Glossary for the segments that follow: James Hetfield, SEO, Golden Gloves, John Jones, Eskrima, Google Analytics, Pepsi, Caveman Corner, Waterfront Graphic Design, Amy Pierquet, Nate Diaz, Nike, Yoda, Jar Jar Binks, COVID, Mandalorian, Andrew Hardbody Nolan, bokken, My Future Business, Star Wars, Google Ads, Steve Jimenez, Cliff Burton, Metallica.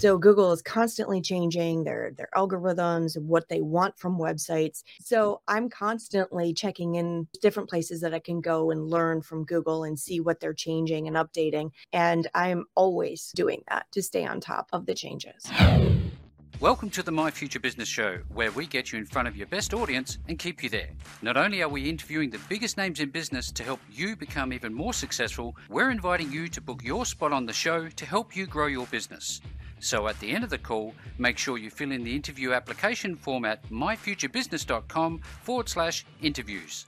So Google is constantly changing their algorithms, what they want from websites. So I'm constantly checking in different places that I can go and learn from Google and see what they're changing and updating. And I'm always doing that to stay on top of the changes. Welcome to the My Future Business Show, where we get you in front of your best audience and keep you there. Not only are we interviewing the biggest names in business to help you become even more successful, we're inviting you to book your spot on the show to help you grow your business. So at the end of the call, make sure you fill in the interview application form at myfuturebusiness.com/interviews.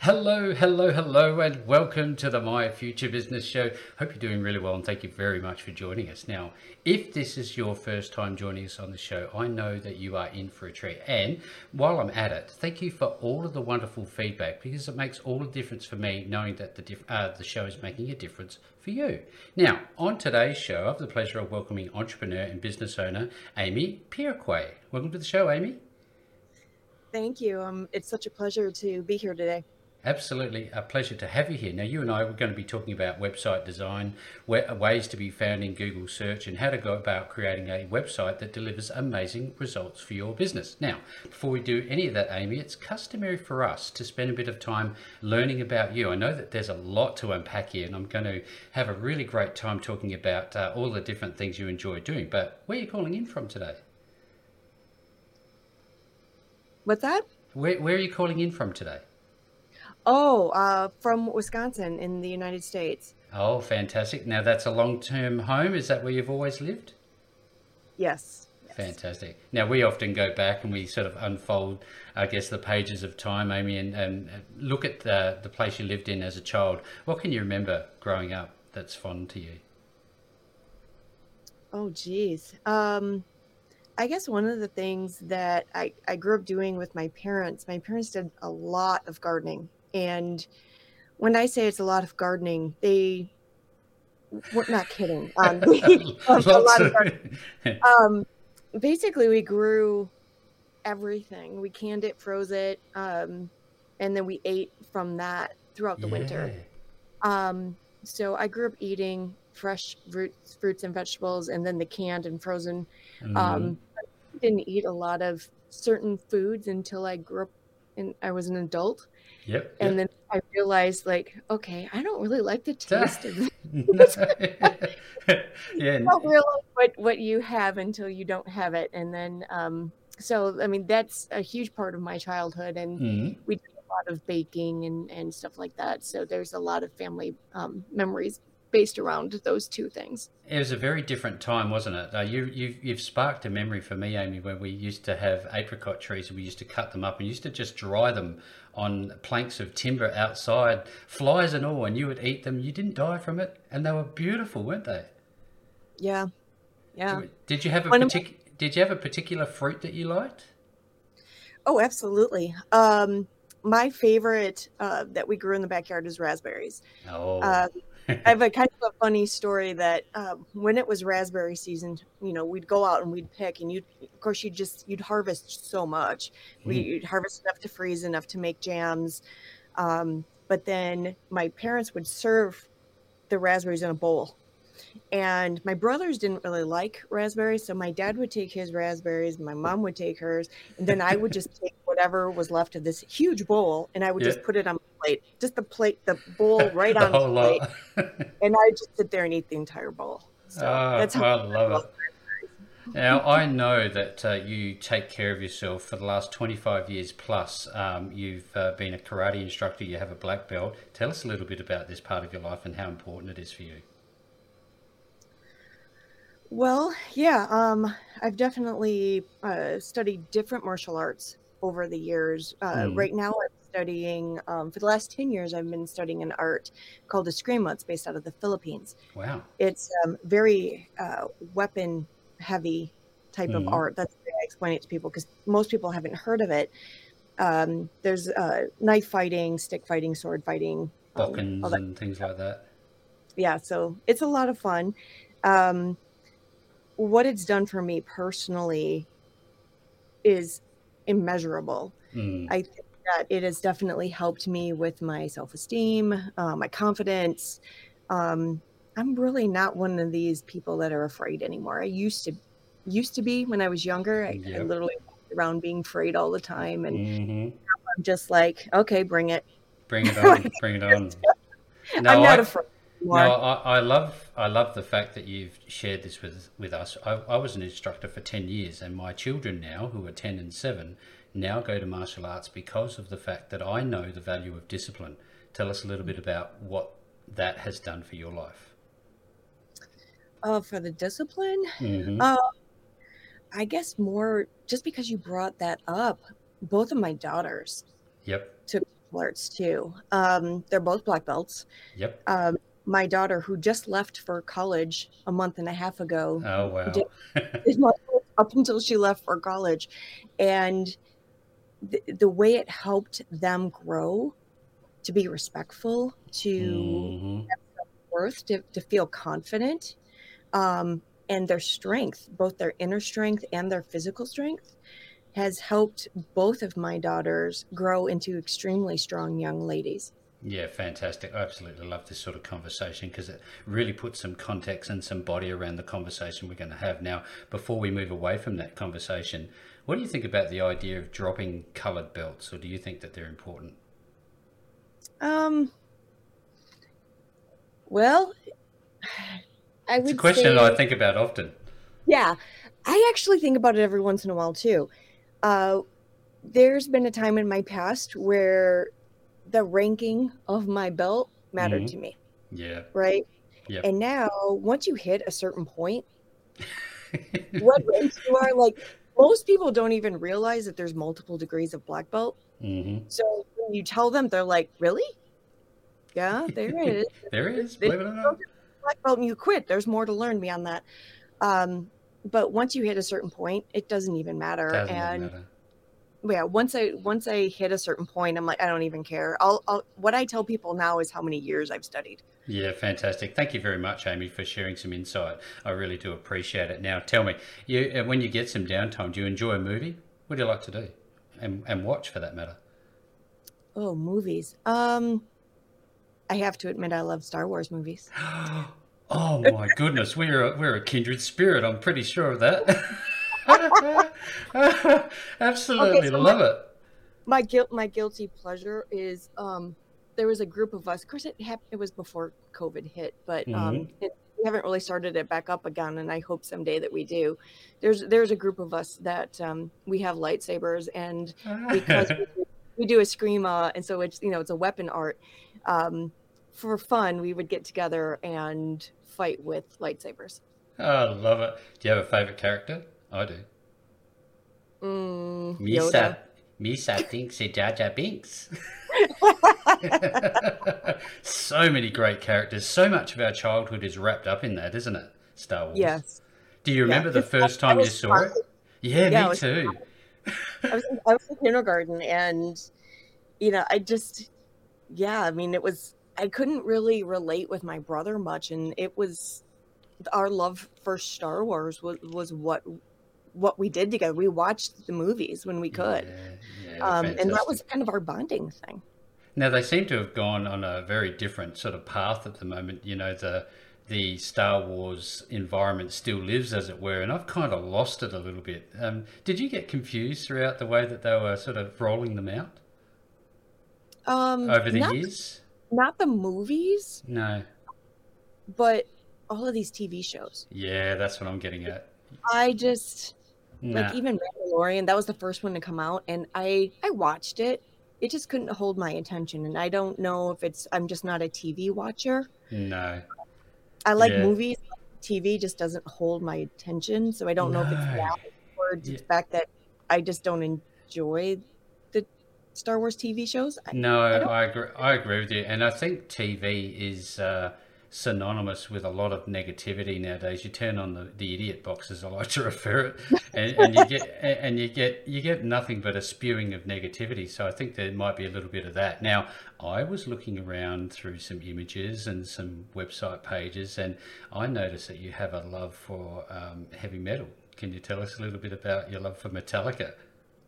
Hello, and welcome to the My Future Business Show. Hope you're doing really well, and thank you very much for joining us. Now, if this is your first time joining us on the show, I know that you are in for a treat. And while I'm at it, thank you for all of the wonderful feedback, because it makes all the difference for me knowing that the show is making a difference for you. Now, on today's show, I have the pleasure of welcoming entrepreneur and business owner, Amy Pierquet. Welcome to the show, Amy. Thank you. It's such a pleasure to be here today. Absolutely a pleasure to have you here. Now, you and I were going to be talking about website design, ways to be found in Google search, and how to go about creating a website that delivers amazing results for your business. Now, before we do any of that, Amy, it's customary for us to spend a bit of time learning about you. I know that there's a lot to unpack here, and I'm going to have a really great time talking about all the different things you enjoy doing. But where are you calling in from today? What's that? Where are you calling in from today? Oh, from Wisconsin in the United States. Oh, fantastic. Now, that's a long-term home. Is that where you've always lived? Yes. Fantastic. Now, we often go back and we sort of unfold, I guess, the pages of time, Amy, and look at the place you lived in as a child. What can you remember growing up that's fond to you? Oh, geez. I guess one of the things that I grew up doing with my parents did a lot of gardening. And when I say it's a lot of gardening, they were not kidding. A lot of gardening. Basically, we grew everything. We canned it, froze it, and then we ate from that throughout the winter. So I grew up eating fresh fruits and vegetables, and then the canned and frozen. I didn't eat a lot of certain foods until I grew up and I was an adult. Yep. And then I realized, like, okay, I don't really like the taste of this. Yeah. You don't realize what you have until you don't have it. And then, so, I mean, that's a huge part of my childhood. And we did a lot of baking and stuff like that. So there's a lot of family memories based around those two things. It was a very different time, wasn't it? You've sparked a memory for me, Amy, when we used to have apricot trees and we used to cut them up and used to just dry them on planks of timber outside, flies and all, and you would eat them. You didn't die from it, and they were beautiful, weren't they? Yeah, yeah. Did you have a particular fruit that you liked? Oh, absolutely. My favorite that we grew in the backyard is raspberries. Oh. I have a kind of a funny story that when it was raspberry season, you know, we'd go out and we'd pick, and you'd harvest so much. We'd harvest enough to freeze, enough to make jams. But then my parents would serve the raspberries in a bowl. And my brothers didn't really like raspberries, so my dad would take his raspberries, my mom would take hers, and then I would just take whatever was left of this huge bowl, and I would just put it on my plate, the bowl right on the plate, and I just sit there and eat the entire bowl. So that's how I love it. Now, I know that you take care of yourself for the last 25 years plus. You've been a karate instructor, you have a black belt. Tell us a little bit about this part of your life and how important it is for you. Well, yeah, I've definitely studied different martial arts over the years. Right now I'm studying, for the last 10 years, I've been studying an art called Eskrima. It's based out of the Philippines. Wow. It's very weapon heavy type of art. That's the way I explain it to people, because most people haven't heard of it. There's knife fighting, stick fighting, sword fighting. Bokkens and things like that. Yeah, so it's a lot of fun. What it's done for me personally is immeasurable. I think that it has definitely helped me with my self-esteem, my confidence, I'm really not one of these people that are afraid anymore. I used to be when I was younger. I literally walked around being afraid all the time, and now I'm just like, okay, bring it on, like, bring it on. No, I'm not afraid anymore. No, I love the fact that you've shared this with us. I was an instructor for 10 years, and my children now, who are 10 and 7, now go to martial arts because of the fact that I know the value of discipline. Tell us a little bit about what that has done for your life. For the discipline, I guess more just because you brought that up. Both of my daughters, took arts too. They're both black belts. My daughter, who just left for college a month and a half ago. Oh wow! Did up until she left for college, and the way it helped them grow to be respectful, to have self-worth, to feel confident. And their strength, both their inner strength and their physical strength, has helped both of my daughters grow into extremely strong young ladies. Yeah, fantastic. I absolutely love this sort of conversation because it really puts some context and some body around the conversation we're going to have. Now, before we move away from that conversation, what do you think about the idea of dropping coloured belts, or do you think that they're important? Well... It's a question that I think about often. Yeah, I actually think about it every once in a while too. There's been a time in my past where the ranking of my belt mattered to me. Yeah. Right? Yep. And now, once you hit a certain point, what ranks you are, like, most people don't even realize that there's multiple degrees of black belt. So when you tell them, they're like, really? Yeah, there it is. There it is. Believe it or not. Black belt and you quit. There's more to learn beyond that. But once you hit a certain point, it doesn't even matter. Yeah, once I hit a certain point, I'm like, I don't even care. I'll what I tell people now is how many years I've studied. Yeah, fantastic. Thank you very much, Amy, for sharing some insight. I really do appreciate it. Now, tell me, you when you get some downtime, do you enjoy a movie? What do you like to do and watch, for that matter? Oh, movies. I have to admit, I love Star Wars movies. Oh my goodness, we're a kindred spirit. I'm pretty sure of that. Absolutely, love it. My guilty pleasure is there was a group of us. Of course, it was before COVID hit, but we haven't really started it back up again. And I hope someday that we do. There's a group of us that we have lightsabers, and because we do Eskrima, and so it's it's a weapon art. For fun, we would get together and fight with lightsabers. Oh, I love it. Do you have a favorite character? I do. Yoda. Misa thinks it's Jar Jar Binks. So many great characters. So much of our childhood is wrapped up in that, isn't it? Star Wars. Yes. Do you remember the first time you saw it? Yeah, me too. I was in kindergarten, and I just... Yeah, I mean, I couldn't really relate with my brother much, and it was our love for Star Wars was what we did together. We watched the movies when we could, and that was kind of our bonding thing. Now, they seem to have gone on a very different sort of path at the moment. The Star Wars environment still lives, as it were, and I've kind of lost it a little bit. Did you get confused throughout the way that they were sort of rolling them out? Over the years? Not the movies. No. But all of these TV shows. Yeah, that's what I'm getting at. I just, like, even Mandalorian, that was the first one to come out, and I watched it. It just couldn't hold my attention, and I don't know if I'm just not a TV watcher. No. I like movies. TV just doesn't hold my attention, so I don't know if it's that or the fact that I just don't enjoy Star Wars TV shows. I agree. I agree with you, and I think TV is synonymous with a lot of negativity nowadays. You turn on the idiot box, as I like to refer it, and you get nothing but a spewing of negativity. So I think there might be a little bit of that. Now, I was looking around through some images and some website pages, and I noticed that you have a love for heavy metal. Can you tell us a little bit about your love for Metallica?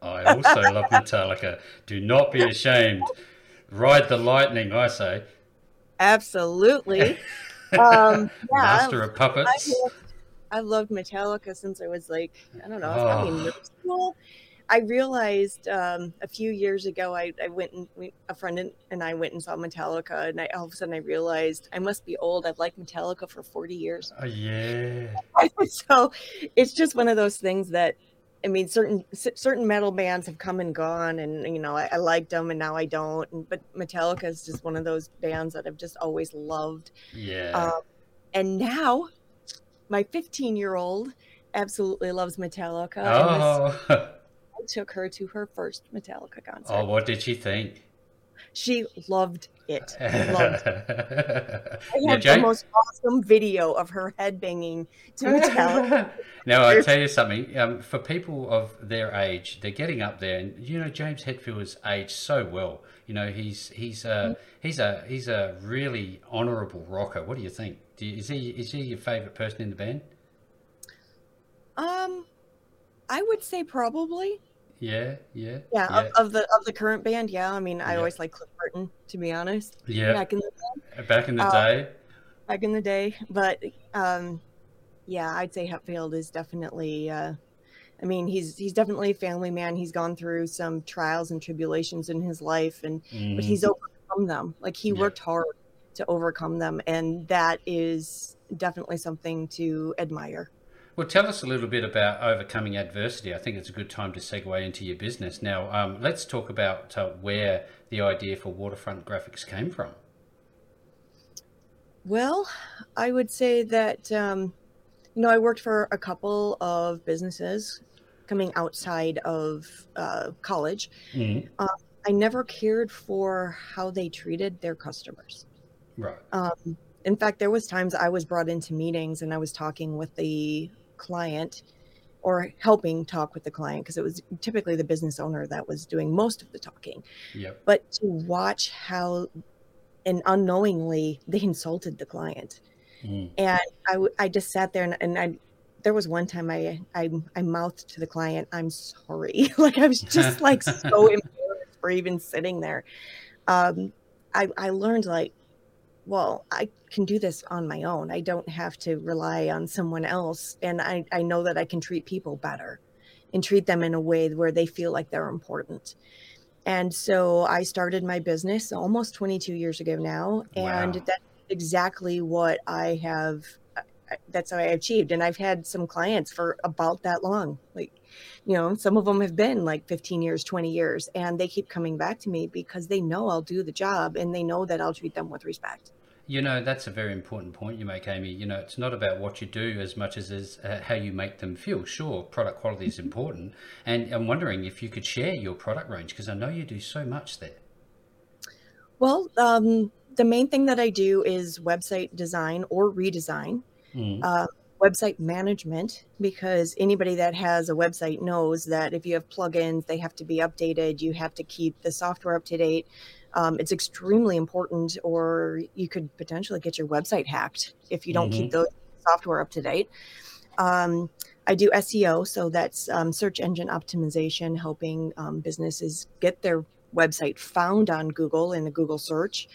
I also love Metallica. Do not be ashamed. Ride the lightning, I say. Absolutely. Master of puppets. I've loved Metallica since I was like, I don't know, probably in middle school. I realized a few years ago, I went and a friend and I went and saw Metallica, and all of a sudden I realized I must be old. I've liked Metallica for 40 years. Oh, yeah. So it's just one of those things that, I mean, certain metal bands have come and gone, and you know, I liked them, and now I don't. But Metallica is just one of those bands that I've just always loved. Yeah. And now, my 15-year-old absolutely loves Metallica. Oh. Took her to her first Metallica concert. Oh, what did she think? She loved it. I had the most awesome video of her headbanging to Metallica. Now, I'll tell you something. For people of their age, they're getting up there, and you know, James Hetfield has aged so well. You know, he's a really honourable rocker. What do you think? Is he your favourite person in the band? I would say probably. Yeah. Of the current band, yeah. I mean, I always liked Cliff Burton, to be honest. Yeah. Back in the day. But yeah, I'd say Hetfield is definitely. I mean, he's definitely a family man. He's gone through some trials and tribulations in his life, but he's overcome them. Like he worked hard to overcome them, and that is definitely something to admire. Well, tell us a little bit about overcoming adversity. I think it's a good time to segue into your business. Now, let's talk about where the idea for Waterfront Graphics came from. Well, I would say that, you know, I worked for a couple of businesses coming outside of college. Mm-hmm. I never cared for how they treated their customers. Right. In fact, there was times I was brought into meetings and I was talking with the client or helping talk with the client, because it was typically the business owner that was doing most of the talking. Yep. But to watch how and unknowingly they insulted the client. Mm. And I just sat there and there was one time I mouthed to the client, "I'm sorry." Like I was just like so embarrassed for even sitting there. I learned like, well, I can do this on my own. I don't have to rely on someone else. And I know that I can treat people better and treat them in a way where they feel like they're important. And so I started my business almost 22 years ago now. And that's exactly what I have. That's how I achieved. And I've had some clients for about that long. Like, you know, some of them have been like 15 years, 20 years, and they keep coming back to me because they know I'll do the job and they know that I'll treat them with respect. You know, that's a very important point you make, Amy. You know, it's not about what you do as much as is how you make them feel. Sure, product quality is important. And I'm wondering if you could share your product range, because I know you do so much there. Well, the main thing that I do is website design or redesign. Mm. Website management, because anybody that has a website knows that if you have plugins, they have to be updated. You have to keep the software up to date. It's extremely important, or you could potentially get your website hacked if you don't keep the software up to date. I do SEO, so that's search engine optimization, helping businesses get their website found on Google in the Google search.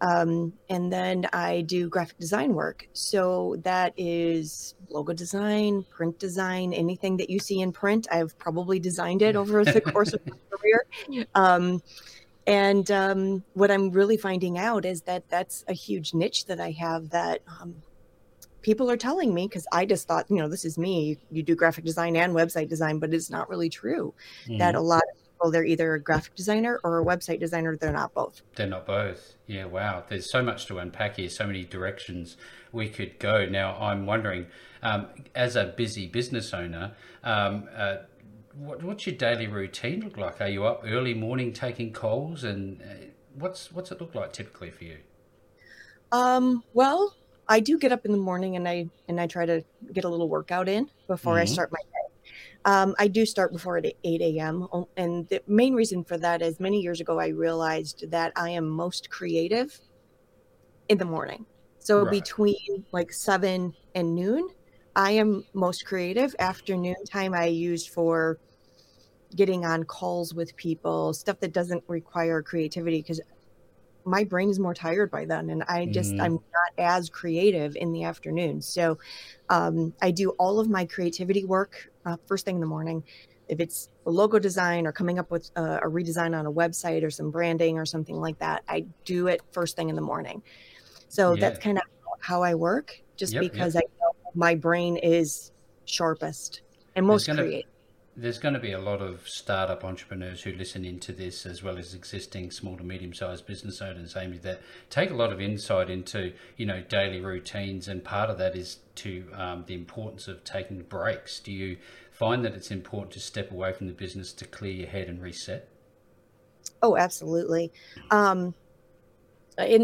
And then I do graphic design work. So that is logo design, print design, anything that you see in print. I've probably designed it over the course of my career. What I'm really finding out is that that's a huge niche that I have that people are telling me, because I just thought, you know, this is me. You do graphic design and website design, but it's not really true that a lot of people, they're either a graphic designer or a website designer. They're not both. Yeah, wow. There's so much to unpack here, so many directions we could go. Now, I'm wondering, as a busy business owner, what's your daily routine look like? Are you up early morning taking calls, and what's it look like typically for you? Well, I do get up in the morning and I try to get a little workout in before I start my day. I do start before at 8 a.m. And the main reason for that is many years ago, I realized that I am most creative in the morning. So between like 7 and noon, I am most creative. Afternoon time I used for getting on calls with people, stuff that doesn't require creativity, because my brain is more tired by then, and I just I'm not as creative in the afternoon. So I do all of my creativity work first thing in the morning. If it's a logo design or coming up with a redesign on a website or some branding or something like that, I do it first thing in the morning. So that's kind of how I work, just because I know my brain is sharpest and most creative. There's going to be a lot of startup entrepreneurs who listen into this, as well as existing small to medium-sized business owners, Amy, that take a lot of insight into, you know, daily routines. And part of that is to the importance of taking breaks. Do you find that it's important to step away from the business to clear your head and reset? Oh, absolutely. In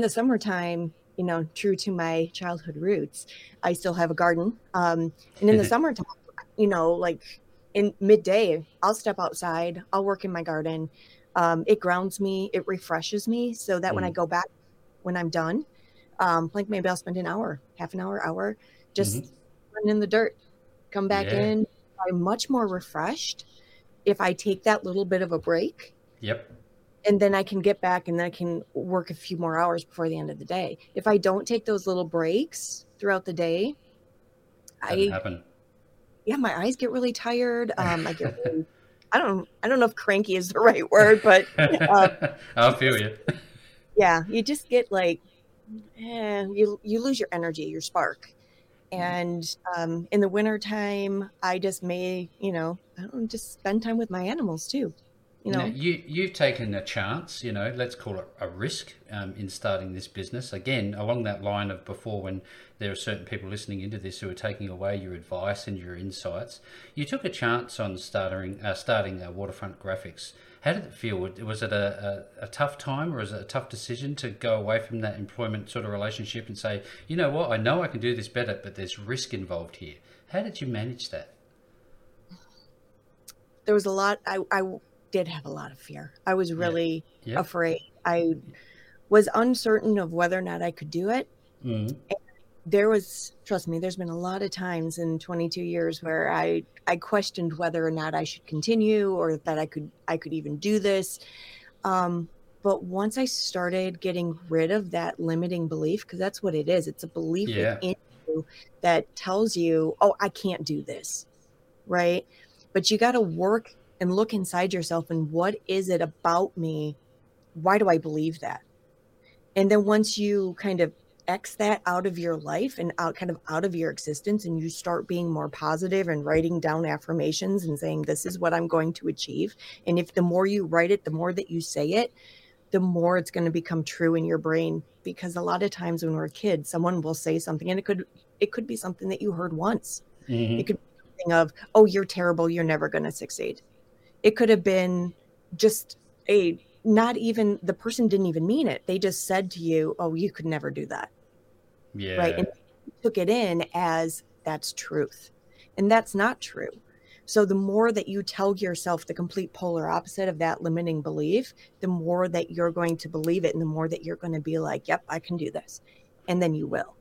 the summertime, you know, true to my childhood roots, I still have a garden. And in the summertime, you know, like, in midday, I'll step outside, I'll work in my garden. It grounds me, it refreshes me, so that when I go back, when I'm done, like maybe I'll spend an hour, half an hour, just in the dirt, come back in. I'm much more refreshed if I take that little bit of a break. Yep. And then I can get back and then I can work a few more hours before the end of the day. If I don't take those little breaks throughout the day, my eyes get really tired. I don't know if cranky is the right word, but I'll feel you. Yeah, you just get like, you lose your energy, your spark. And in the wintertime, I just may, you know, I don't just spend time with my animals too. You know, you've taken a chance, you know, let's call it a risk in starting this business. Again, along that line of before, when there are certain people listening into this who are taking away your advice and your insights, you took a chance on starting Waterfront Graphics. How did it feel? Was it a tough time, or was it a tough decision to go away from that employment sort of relationship and say, you know what, I know I can do this better, but there's risk involved here. How did you manage that? There was a lot. I did have a lot of fear. I was really afraid. I was uncertain of whether or not I could do it. Mm-hmm. And there was, trust me, there's been a lot of times in 22 years where I questioned whether or not I should continue, or that I could even do this. But once I started getting rid of that limiting belief, because that's what it is. It's a belief within you that tells you, oh, I can't do this. Right. But you got to work and look inside yourself and what is it about me? Why do I believe that? And then once you kind of X that out of your life and out of your existence, and you start being more positive and writing down affirmations and saying, this is what I'm going to achieve. And if the more you write it, the more that you say it, the more it's going to become true in your brain. Because a lot of times when we're a kid, someone will say something, and it could be something that you heard once. Mm-hmm. It could be something of, oh, you're terrible, you're never going to succeed. It could have been just the person didn't even mean it. They just said to you, oh, you could never do that. Yeah. Right. And you took it in as that's truth. And that's not true. So the more that you tell yourself the complete polar opposite of that limiting belief, the more that you're going to believe it, and the more that you're going to be like, yep, I can do this. And then you will.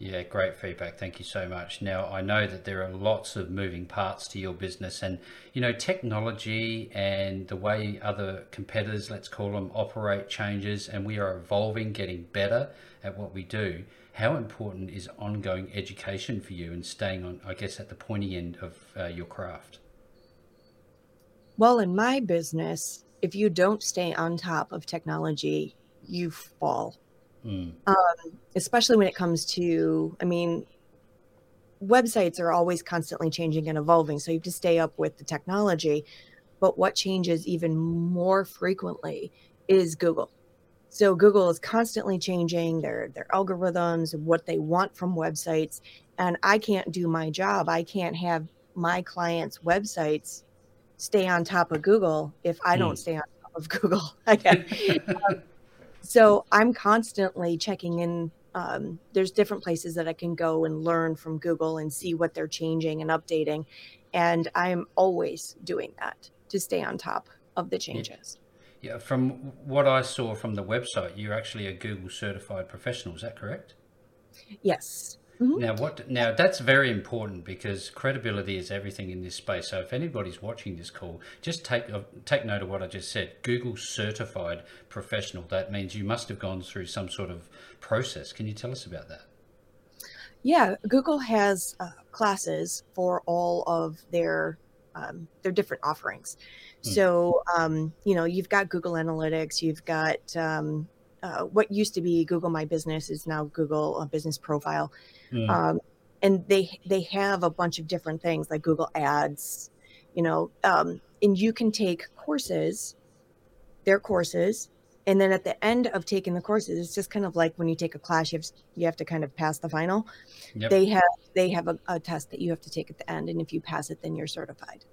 Yeah, great feedback. Thank you so much. Now, I know that there are lots of moving parts to your business, and, you know, technology and the way other competitors, let's call them, operate changes, and we are evolving, getting better at what we do. How important is ongoing education for you and staying on, I guess, at the pointy end of your craft? Well, in my business, if you don't stay on top of technology, you fall. Especially when it comes to, I mean, websites are always constantly changing and evolving, so you have to stay up with the technology. But what changes even more frequently is Google. So Google is constantly changing their algorithms and what they want from websites. And I can't do my job. I can't have my clients' websites stay on top of Google if I don't stay on top of Google. So I'm constantly checking in. There's different places that I can go and learn from Google and see what they're changing and updating. And I'm always doing that to stay on top of the changes. Yeah. From what I saw from the website, you're actually a Google certified professional. Is that correct? Yes. Mm-hmm. Now that's very important because credibility is everything in this space. So if anybody's watching this call, just take note of what I just said. Google certified professional. That means you must have gone through some sort of process. Can you tell us about that? Yeah, Google has classes for all of their different offerings. Mm. So you've got Google Analytics, you've got what used to be Google My Business is now Google Business Profile. Mm. And they have a bunch of different things like Google Ads, and you can take courses. And then at the end of taking the courses, it's just kind of like when you take a class, you have to kind of pass the final. Yep. They have a test that you have to take at the end. And if you pass it, then you're certified.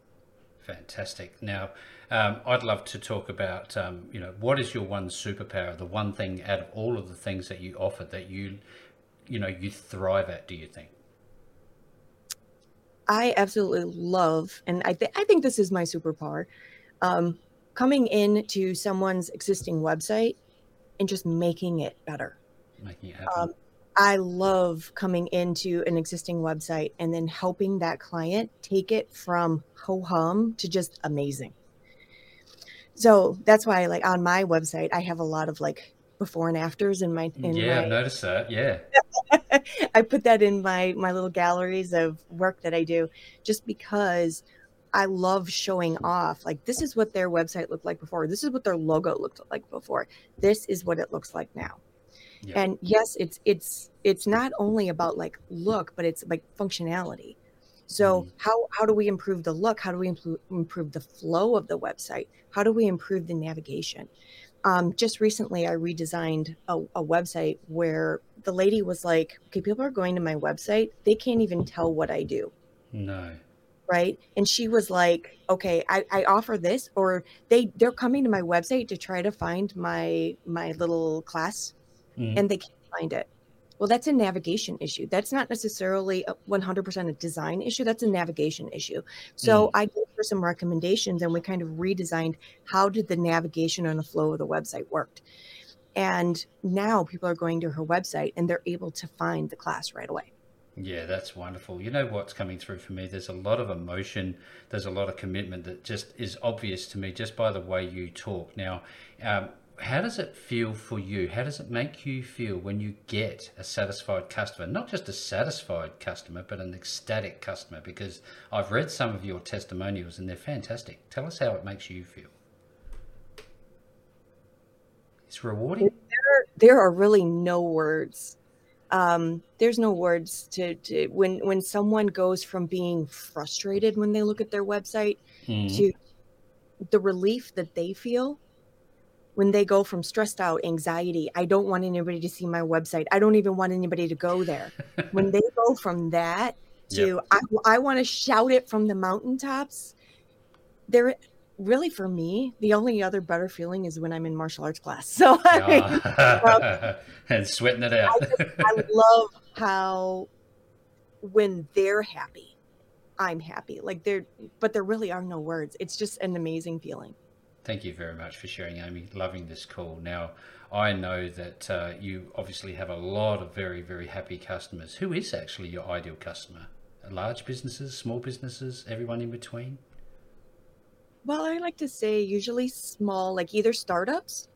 Fantastic. Now, I'd love to talk about, what is your one superpower, the one thing out of all of the things that you offer that you thrive at, do you think? I absolutely love, and I think this is my superpower, coming into someone's existing website and just making it better. Making it happen. I love coming into an existing website and then helping that client take it from ho-hum to just amazing. So that's why, like, on my website, I have a lot of like before and afters in my. I've noticed that. Yeah. I put that in my little galleries of work that I do, just because I love showing off, like, this is what their website looked like before. This is what their logo looked like before. This is what it looks like now. Yeah. And yes, it's not only about like look, but it's like functionality. So how do we improve the look? How do we improve the flow of the website? How do we improve the navigation? Just recently, I redesigned a website where the lady was like, okay, people are going to my website. They can't even tell what I do. No. Right. And she was like, okay, I offer this, or they're coming to my website to try to find my little class and they can't find it. Well, that's a navigation issue. That's not necessarily 100% a design issue. That's a navigation issue. So I gave her some recommendations and we kind of redesigned how did the navigation and the flow of the website worked. And now people are going to her website and they're able to find the class right away. Yeah, that's wonderful. You know what's coming through for me? There's a lot of emotion. There's a lot of commitment that just is obvious to me just by the way you talk. Now, how does it feel for you? How does it make you feel when you get a satisfied customer? Not just a satisfied customer, but an ecstatic customer, because I've read some of your testimonials and they're fantastic. Tell us how it makes you feel. It's rewarding. There are really no words. There's no words to when someone goes from being frustrated when they look at their website to the relief that they feel when they go from stressed out, anxiety, I don't want anybody to see my website. I don't even want anybody to go there. When they go from that to I want to shout it from the mountaintops, there really, for me, the only other better feeling is when I'm in martial arts class. So and sweating it out. I love how when they're happy, I'm happy. Like but there really are no words. It's just an amazing feeling. Thank you very much for sharing, Amy. Loving this call. Now, I know that you obviously have a lot of very, very happy customers. Who is actually your ideal customer? Large businesses, small businesses, everyone in between? Well, I like to say usually small, like either startups,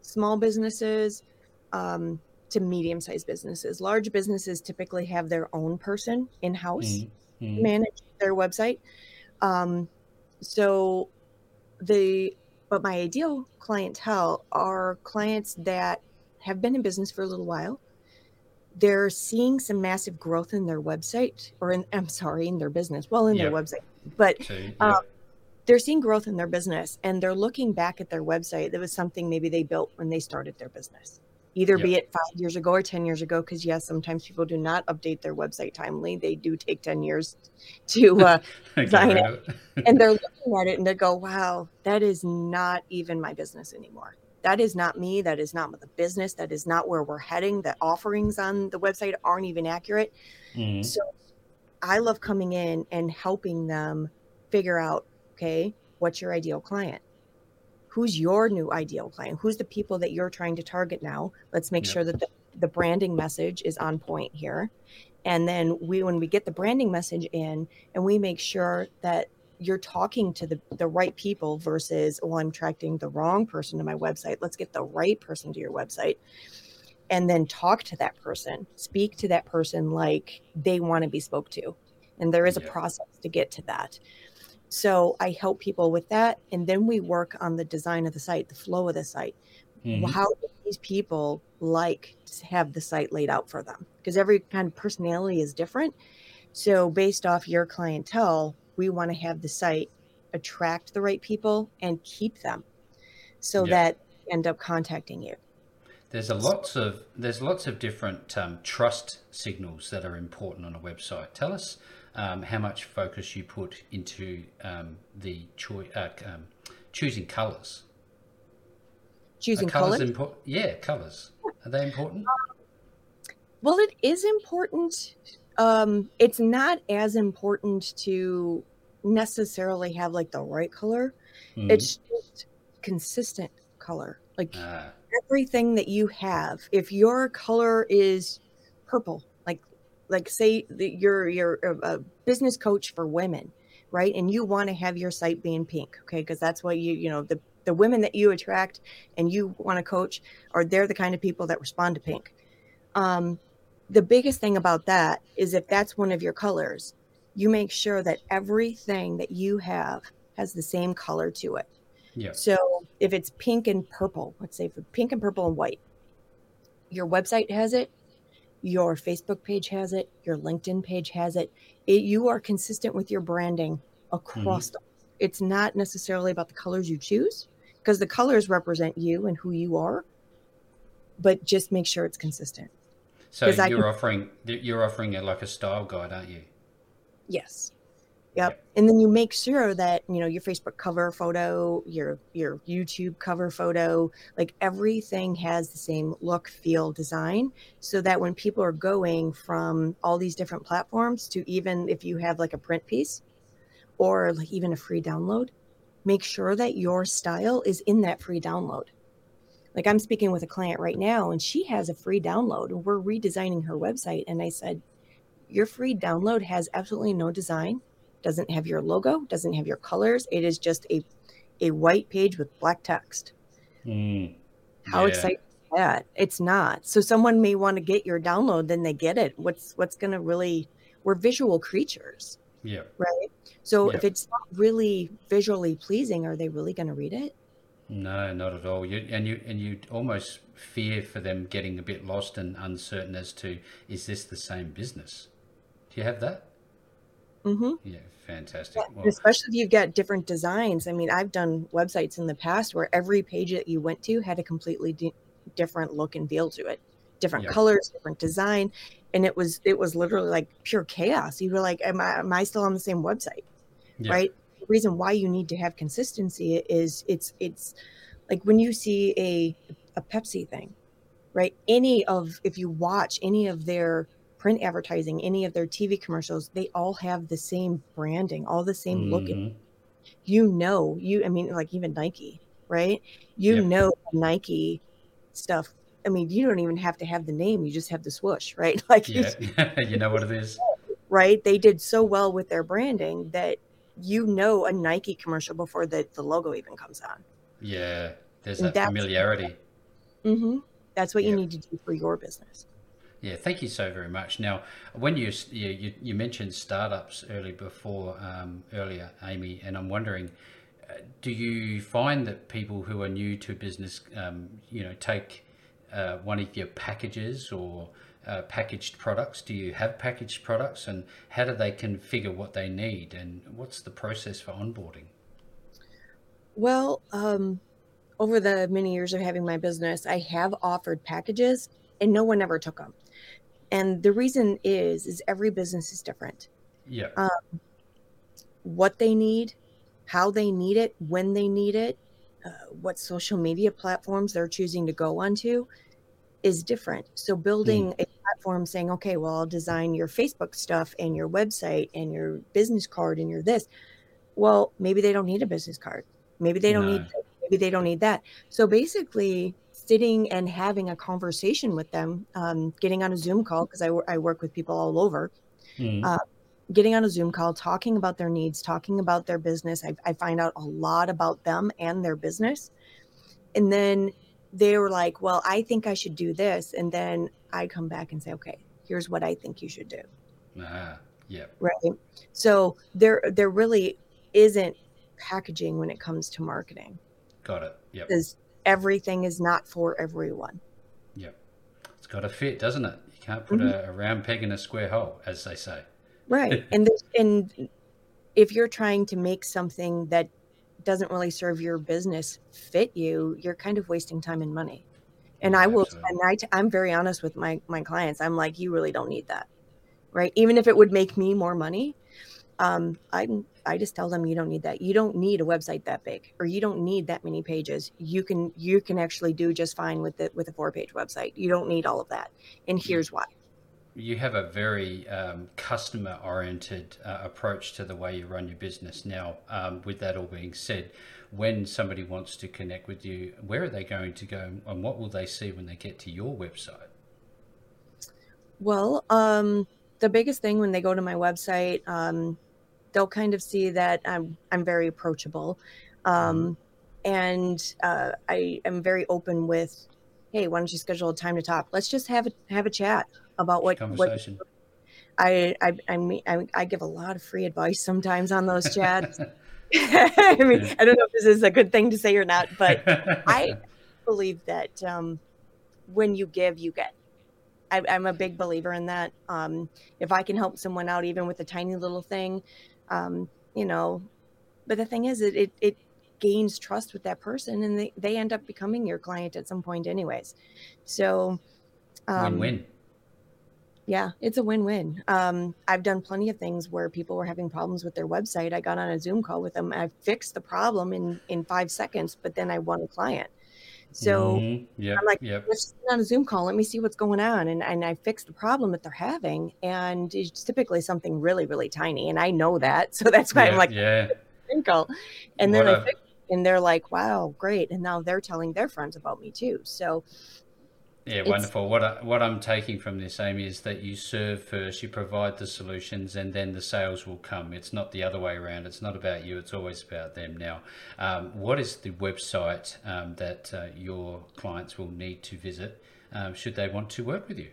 small businesses, to medium-sized businesses. Large businesses typically have their own person in-house manage their website. But my ideal clientele are clients that have been in business for a little while. They're seeing some massive growth in their website, in their business. Well, in their website, but. They're seeing growth in their business and they're looking back at their website. That was something maybe they built when they started their business, either be it 5 years ago or 10 years ago. Because yes, sometimes people do not update their website timely. They do take 10 years to design it. And they're looking at it and they go, wow, that is not even my business anymore. That is not me. That is not the business. That is not where we're heading. The offerings on the website aren't even accurate. Mm-hmm. So I love coming in and helping them figure out, okay, what's your ideal client? Who's your new ideal client? Who's the people that you're trying to target now? Let's make sure that they're the branding message is on point here. And then when we get the branding message in and we make sure that you're talking to the right people versus, oh, I'm attracting the wrong person to my website. Let's get the right person to your website and then talk to that person, speak to that person like they want to be spoke to. And there is a process to get to that. So I help people with that. And then we work on the design of the site, the flow of the site. Mm-hmm. How do these people like to have the site laid out for them? Because every kind of personality is different. So based off your clientele, we want to have the site attract the right people and keep them so that they end up contacting you. There's lots of different trust signals that are important on a website. Tell us how much focus you put into choosing colors. Choosing colors? Colors. Are they important? Well, it is important. It's not as important to necessarily have like the right color. Mm-hmm. It's just consistent color. Like everything that you have, if your color is purple, like say that you're a business coach for women, right? And you want to have your site being pink, okay? Because that's what the women that you attract and you want to coach are they're the kind of people that respond to pink. The biggest thing about that is if that's one of your colors, you make sure that everything that you have has the same color to it. Yeah. So if it's pink and purple, let's say for pink and purple and white, your website has it, your Facebook page has it, your LinkedIn page has it. You are consistent with your branding across them. It's not necessarily about the colors you choose because the colors represent you and who you are, but just make sure it's consistent. So you're offering like a style guide, aren't you? Yes. Yep. And then you make sure that, your Facebook cover photo, your YouTube cover photo, like everything has the same look, feel, design, so that when people are going from all these different platforms to even if you have like a print piece or like even a free download, make sure that your style is in that free download. Like I'm speaking with a client right now and she has a free download and we're redesigning her website. And I said, your free download has absolutely no design, doesn't have your logo, doesn't have your colors. It is just a white page with black text. How exciting is that? It's not. So someone may want to get your download, then they get it. What's going to really, we're visual creatures. Yeah. Right. So if it's not really visually pleasing, are they really going to read it? No, not at all. You almost fear for them getting a bit lost and uncertain as to, is this the same business? Do you have that? Mm-hmm. Yeah, fantastic. Yeah, well, especially if you've got different designs. I mean, I've done websites in the past where every page that you went to had a completely different look and feel to it, different colors, different design, and it was literally like pure chaos. You were like, am I still on the same website? Yeah. Right. The reason why you need to have consistency is it's like when you see a Pepsi thing, right? If you watch any of their print advertising, any of their TV commercials, they all have the same branding, all the same look. Like even Nike, right? Nike stuff. I mean, you don't even have to have the name. You just have the swoosh, right? Like, you know what it is, right? They did so well with their branding that, a Nike commercial before the logo even comes on. Yeah, there's that familiarity. Mm-hmm. That's what you need to do for your business. Yeah, thank you so very much. Now, when you mentioned startups earlier, Amy, and I'm wondering, do you find that people who are new to business, take one of your packages or packaged products? Do you have packaged products, and how do they configure what they need, and what's the process for onboarding? Well, over the many years of having my business, I have offered packages and no one ever took them. And the reason is every business is different. Yeah. What they need, how they need it, when they need it, what social media platforms they're choosing to go onto is different. So building a platform saying, okay, well, I'll design your Facebook stuff and your website and your business card and your this. Well, maybe they don't need a business card. Maybe they don't need that. So basically sitting and having a conversation with them, getting on a Zoom call, because I work with people all over, getting on a Zoom call, talking about their needs, talking about their business. I find out a lot about them and their business. And then they were like, well, I think I should do this. And then I come back and say, okay, here's what I think you should do. Yeah. Right. So there really isn't packaging when it comes to marketing. Got it. Yep. Because everything is not for everyone. Yep. It's got to fit, doesn't it? You can't put a round peg in a square hole, as they say. Right. And if you're trying to make something that doesn't really serve your business fit you, you're kind of wasting time and money. And I will, and I'm very honest with my clients. I'm like, you really don't need that. Right. Even if it would make me more money, I just tell them you don't need that. You don't need a website that big, or you don't need that many pages. You can actually do just fine with a 4-page website. You don't need all of that. And here's why. You have a very customer-oriented approach to the way you run your business now. With that all being said, when somebody wants to connect with you, where are they going to go, and what will they see when they get to your website? Well, the biggest thing when they go to my website, they'll kind of see that I'm very approachable, and I am very open with, hey, why don't you schedule a time to talk? Let's just have a chat about what I give a lot of free advice sometimes on those chats. I mean, I don't know if this is a good thing to say or not, but I believe that when you give, you get. I'm a big believer in that. If I can help someone out, even with a tiny little thing, but the thing is, it gains trust with that person, and they end up becoming your client at some point anyways. So win-win. Yeah, it's a win-win. I've done plenty of things where people were having problems with their website. I got on a Zoom call with them. I fixed the problem in 5 seconds, but then I won a client. So I'm like, let's just get on a Zoom call. Let me see what's going on. And I fixed the problem that they're having. And it's typically something really, really tiny. And I know that. So that's why I'm like, Zoom call. And then I fixed it, and they're like, wow, great. And now they're telling their friends about me too. So wonderful. What I'm taking from this, Amy, is that you serve first, you provide the solutions, and then the sales will come. It's not the other way around. It's not about you. It's always about them. Now, what is the website that your clients will need to visit should they want to work with you?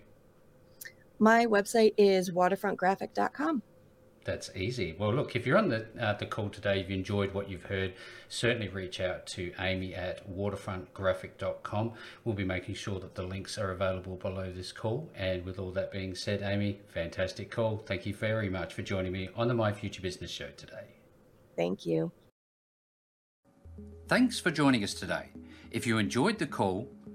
My website is waterfrontgraphic.com. That's easy. Well, look, if you're on the call today, if you enjoyed what you've heard, certainly reach out to Amy at waterfrontgraphic.com. We'll be making sure that the links are available below this call. And with all that being said, Amy, fantastic call. Thank you very much for joining me on the My Future Business Show today. Thank you. Thanks for joining us today. If you enjoyed the call,